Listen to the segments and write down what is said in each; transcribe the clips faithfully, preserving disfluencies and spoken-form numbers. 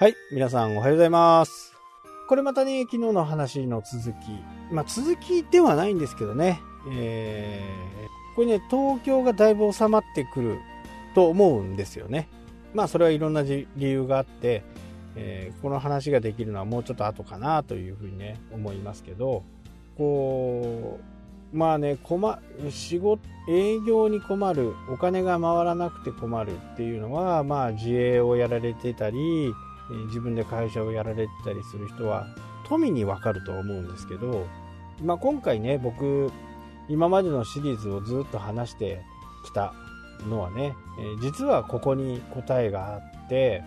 はい、皆さんおはようございます。これまたね、昨日の話の続き。まあ続きではないんですけどね。えー、これね、東京がだいぶ収まってくると思うんですよね。まあそれはいろんな理由があって、えー、この話ができるのはもうちょっと後かなというふうにね、思いますけど、こう、まあね、困、仕事、営業に困る、お金が回らなくて困るっていうのは、まあ自営をやられてたり、自分で会社をやられてたりする人は富に分かると思うんですけど、まあ、今回ね、僕今までのシリーズをずっと話してきたのはね、実はここに答えがあって、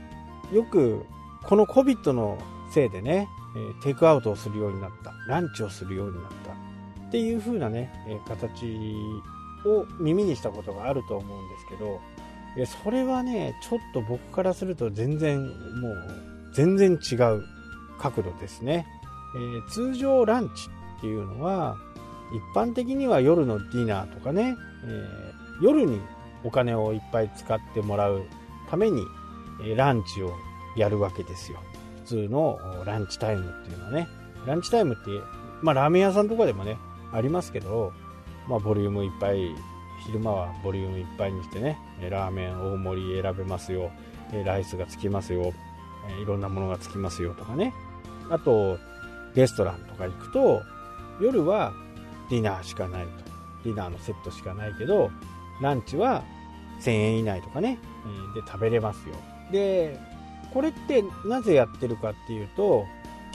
よくこの COVID のせいでね、テイクアウトをするようになった、ランチをするようになったっていう風なね、形を耳にしたことがあると思うんですけど、それはね、ちょっと僕からすると全然もう全然違う角度ですね。えー、通常ランチっていうのは一般的には夜のディナーとかね、えー、夜にお金をいっぱい使ってもらうためにランチをやるわけですよ。普通のランチタイムっていうのはね、ランチタイムってまあラーメン屋さんとかでもねありますけど、まあボリュームいっぱい、昼間はボリュームいっぱいにしてね、ラーメン大盛り選べますよ、ライスがつきますよ、いろんなものがつきますよとかね。あとレストランとか行くと夜はディナーしかないと、ディナーのセットしかないけどランチはせんえん以内とかねで食べれますよ。でこれってなぜやってるかっていうと、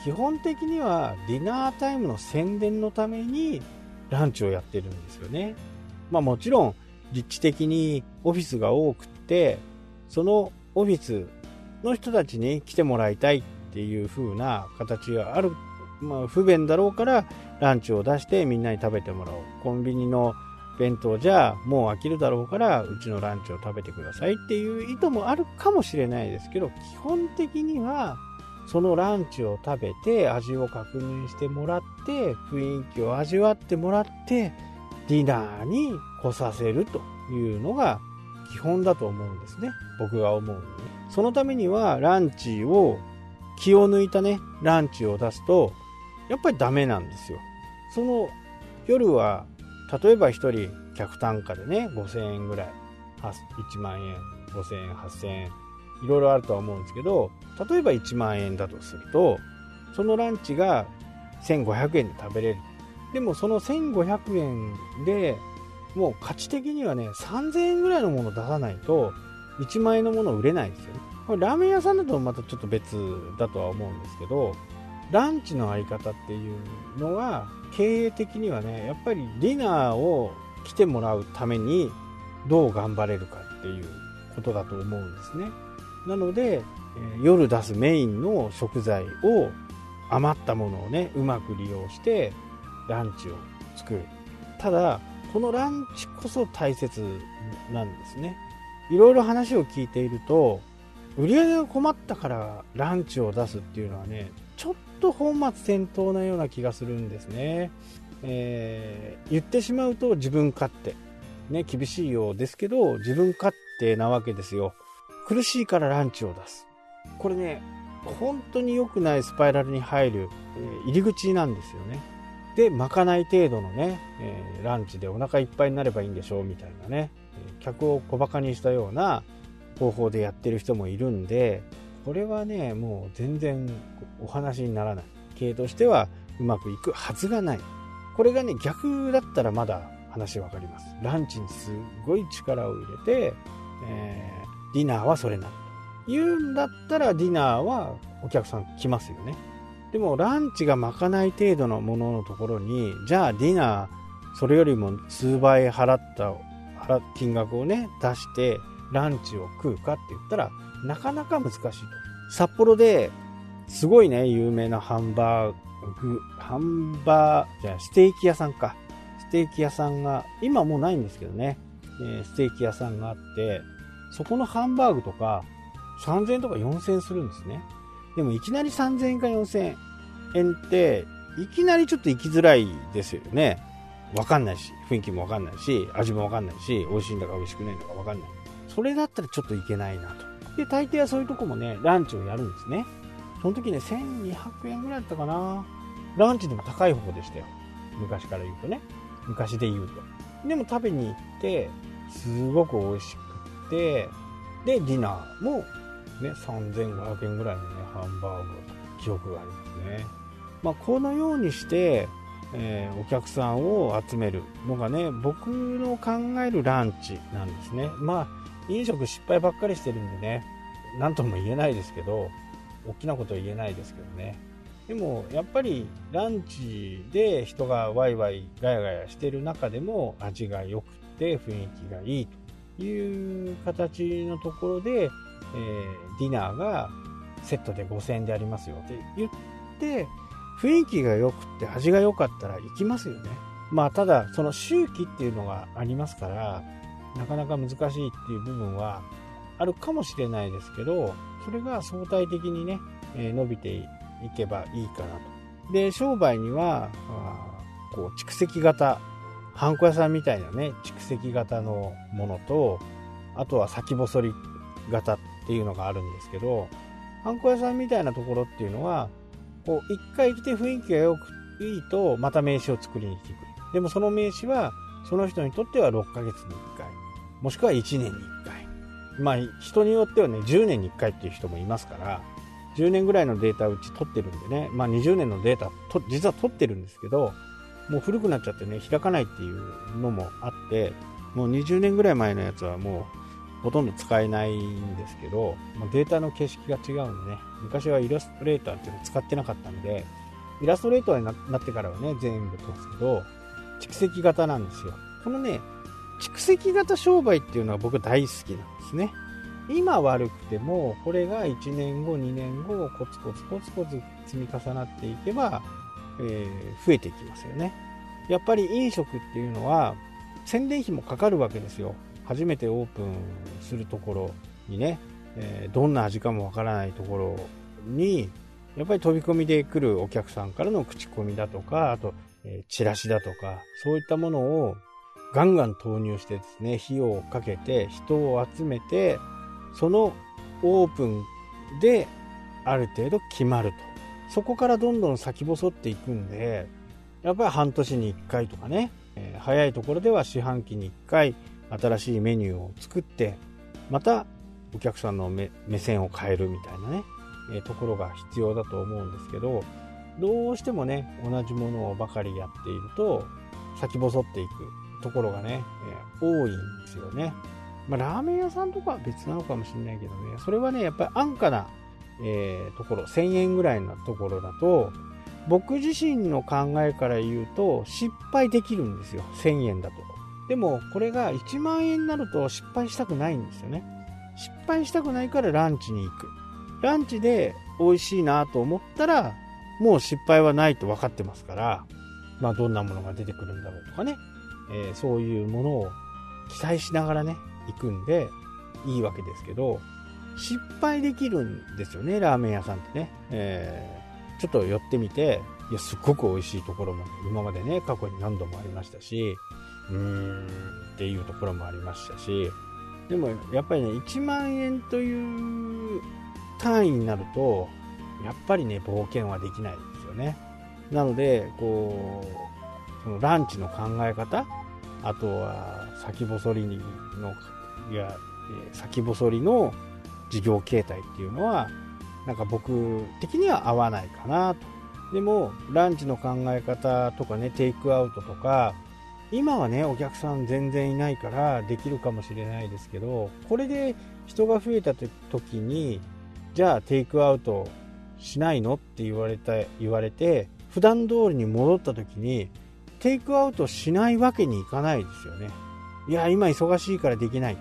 基本的にはディナータイムの宣伝のためにランチをやってるんですよね。まあ、もちろん立地的にオフィスが多くて、そのオフィスの人たちに来てもらいたいっていう風な形がある、まあ、不便だろうからランチを出してみんなに食べてもらおう、コンビニの弁当じゃもう飽きるだろうからうちのランチを食べてくださいっていう意図もあるかもしれないですけど、基本的にはそのランチを食べて味を確認してもらって、雰囲気を味わってもらってディナーに来させるというのが基本だと思うんですね。僕が思う。そのためにはランチを、気を抜いたね、ランチを出すとやっぱりダメなんですよ。その夜は例えばひとり客単価でねごせんえんぐらい、いちまんえん、ごせんえん、はっせんえん、いろいろあるとは思うんですけど、例えばいちまんえんだとするとそのランチがせんごひゃくえんで食べれる。でもそのせんごひゃくえんでもう価値的にはねさんぜんえんぐらいのものを出さないといちまんえんのもの売れないんですよね。これラーメン屋さんだとまたちょっと別だとは思うんですけど、ランチのあり方っていうのは経営的にはねやっぱりディナーを来てもらうためにどう頑張れるかっていうことだと思うんですね。なので夜出すメインの食材を、余ったものをねうまく利用してランチを作る。ただこのランチこそ大切なんですね。いろいろ話を聞いていると、売り上げが困ったからランチを出すっていうのはねちょっと本末転倒なような気がするんですね。えー、言ってしまうと自分勝手ね、厳しいようですけど自分勝手なわけですよ。苦しいからランチを出す、これね本当に良くないスパイラルに入る、えー、入り口なんですよね。でまかない程度のね、えー、ランチでお腹いっぱいになればいいんでしょうみたいなね、えー、客を小バカにしたような方法でやってる人もいるんで、これはねもう全然お話にならない、経営としてはうまくいくはずがない。これがね逆だったらまだ話わかります。ランチにすごい力を入れて、えー、ディナーはそれなり言うんだったらディナーはお客さん来ますよね。でもランチがまかない程度のもののところに、じゃあディナーそれよりも数倍払った金額をね出してランチを食うかって言ったらなかなか難しいと。札幌ですごいね有名なハンバーグハンバーじゃあステーキ屋さんかステーキ屋さんが今もうないんですけどね、えー、ステーキ屋さんがあって、そこのハンバーグとかさんぜんえんとかよんせんえんするんですね。でもいきなりさんぜんえんかよんせんえんっていきなりちょっと行きづらいですよね。わかんないし、雰囲気もわかんないし、味もわかんないし、美味しいんだか美味しくないんだかわかんない。それだったらちょっといけないなと。で大抵はそういうとこもねランチをやるんですね。その時ねせんにひゃくえんぐらいだったかな。ランチでも高い方でしたよ、昔から言うとね、昔で言うと。でも食べに行ってすごく美味しくて、でディナーもねさんぜんごひゃくえんぐらいのねハンバーグ記憶がありますね。まあこのようにして、えー、お客さんを集めるのがね僕の考えるランチなんですね。まあ飲食失敗ばっかりしてるんでね何とも言えないですけど、大きなことは言えないですけどね。でもやっぱりランチで人がワイワイガヤガヤしてる中でも味が良くて雰囲気がいいという形のところで、えー、ディナーがセットでごせんえんでありますよって言って、雰囲気が良くって味が良かったら行きますよね。まあただその周期っていうのがありますからなかなか難しいっていう部分はあるかもしれないですけど、それが相対的にね、えー、伸びていけばいいかなと。で商売にはあこう蓄積型、ハンコ屋さんみたいなね蓄積型のものと、あとは先細り型っていうのがあるんですけど、ハンコ屋さんみたいなところっていうのはこういっかい来て雰囲気がよくいいとまた名刺を作りに来てくる。でもその名刺はその人にとってはろっかげつにいっかい、もしくはいちねんにいっかい、まあ人によってはねじゅうねんにいっかいっていう人もいますから、じゅうねんぐらいのデータうち取ってるんでね、まあにじゅうねんのデータと実は取ってるんですけど、もう古くなっちゃってね開かないっていうのもあって、もうにじゅうねんぐらい前のやつはもうほとんど使えないんですけど、データの形式が違うんでね、昔はイラストレーターっていうのを使ってなかったんで、イラストレーターになってからはね全部取るんですけど、蓄積型なんですよ。このね蓄積型商売っていうのは僕大好きなんですね。今悪くてもこれがいちねんごにねんごコツコツコツコツ積み重なっていけば、えー、増えていきますよね。やっぱり飲食っていうのは宣伝費もかかるわけですよ。初めてオープンするところにね、えー、どんな味かもわからないところにやっぱり飛び込みで来るお客さんからの口コミだとか、あと、えー、チラシだとかそういったものをガンガン投入してですね、費用をかけて人を集めて、そのオープンである程度決まると、そこからどんどん先細っていくんで、やっぱり半年にいっかいとかね、えー、早いところでは四半期にいっかい新しいメニューを作って、またお客さんの 目, 目線を変えるみたいなね、えー、ところが必要だと思うんですけど、どうしてもね同じものをばかりやっていると先細っていくところがね、えー、多いんですよね。まあ、ラーメン屋さんとかは別なのかもしれないけどね、それはねやっぱり安価な、えー、ところせんえんぐらいのところだと、僕自身の考えから言うと失敗できるんですよ、せんえんだと。でもこれがいちまんえんになると失敗したくないんですよね。失敗したくないからランチに行く。ランチで美味しいなと思ったらもう失敗はないと分かってますから、まあ、どんなものが出てくるんだろうとかね、えー、そういうものを期待しながらね行くんでいいわけですけど、失敗できるんですよねラーメン屋さんってね、えー、ちょっと寄ってみて、いやすっごく美味しいところも今までね過去に何度もありましたし、うーんっていうところもありましたし、でもやっぱりねいちまんえんという単位になるとやっぱりね冒険はできないですよね。なのでこうそのランチの考え方、あとは先細りのいや先細りの事業形態っていうのはなんか僕的には合わないかなと。でもランチの考え方とかねテイクアウトとか、今はねお客さん全然いないからできるかもしれないですけど、これで人が増えた時にじゃあテイクアウトしないのって言われた言われて普段通りに戻った時にテイクアウトしないわけにいかないですよね。いや今忙しいからできない、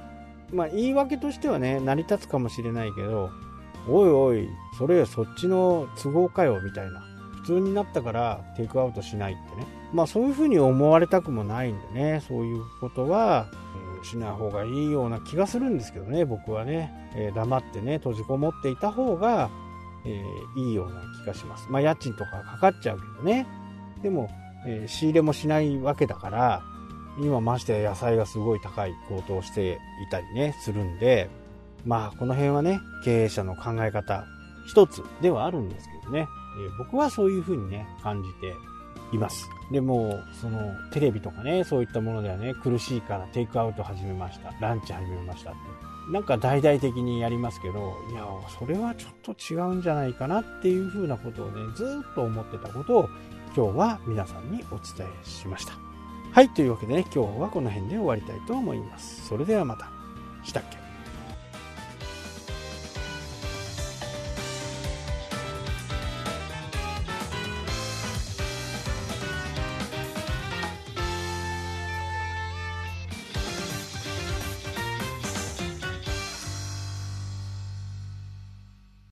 まあ言い訳としてはね成り立つかもしれないけど、おいおいそれそっちの都合かよみたいな、普通になったからテイクアウトしないってね、まあそういうふうに思われたくもないんでね、そういうことは、うん、しない方がいいような気がするんですけどね僕はね、えー、黙ってね閉じこもっていた方が、えー、いいような気がします。まあ家賃とかかかっちゃうけどね、でも、えー、仕入れもしないわけだから、今ましてや野菜がすごい高い高騰していたりねするんで、まあこの辺はね、経営者の考え方一つではあるんですけどね、僕はそういうふうにね感じています。でもそのテレビとかね、そういったものではね、苦しいからテイクアウト始めました、ランチ始めましたってなんか大々的にやりますけど、いやそれはちょっと違うんじゃないかなっていうふうなことをね、ずっと思ってたことを今日は皆さんにお伝えしました。はい、というわけでね、今日はこの辺で終わりたいと思います。それではまた。したっけ。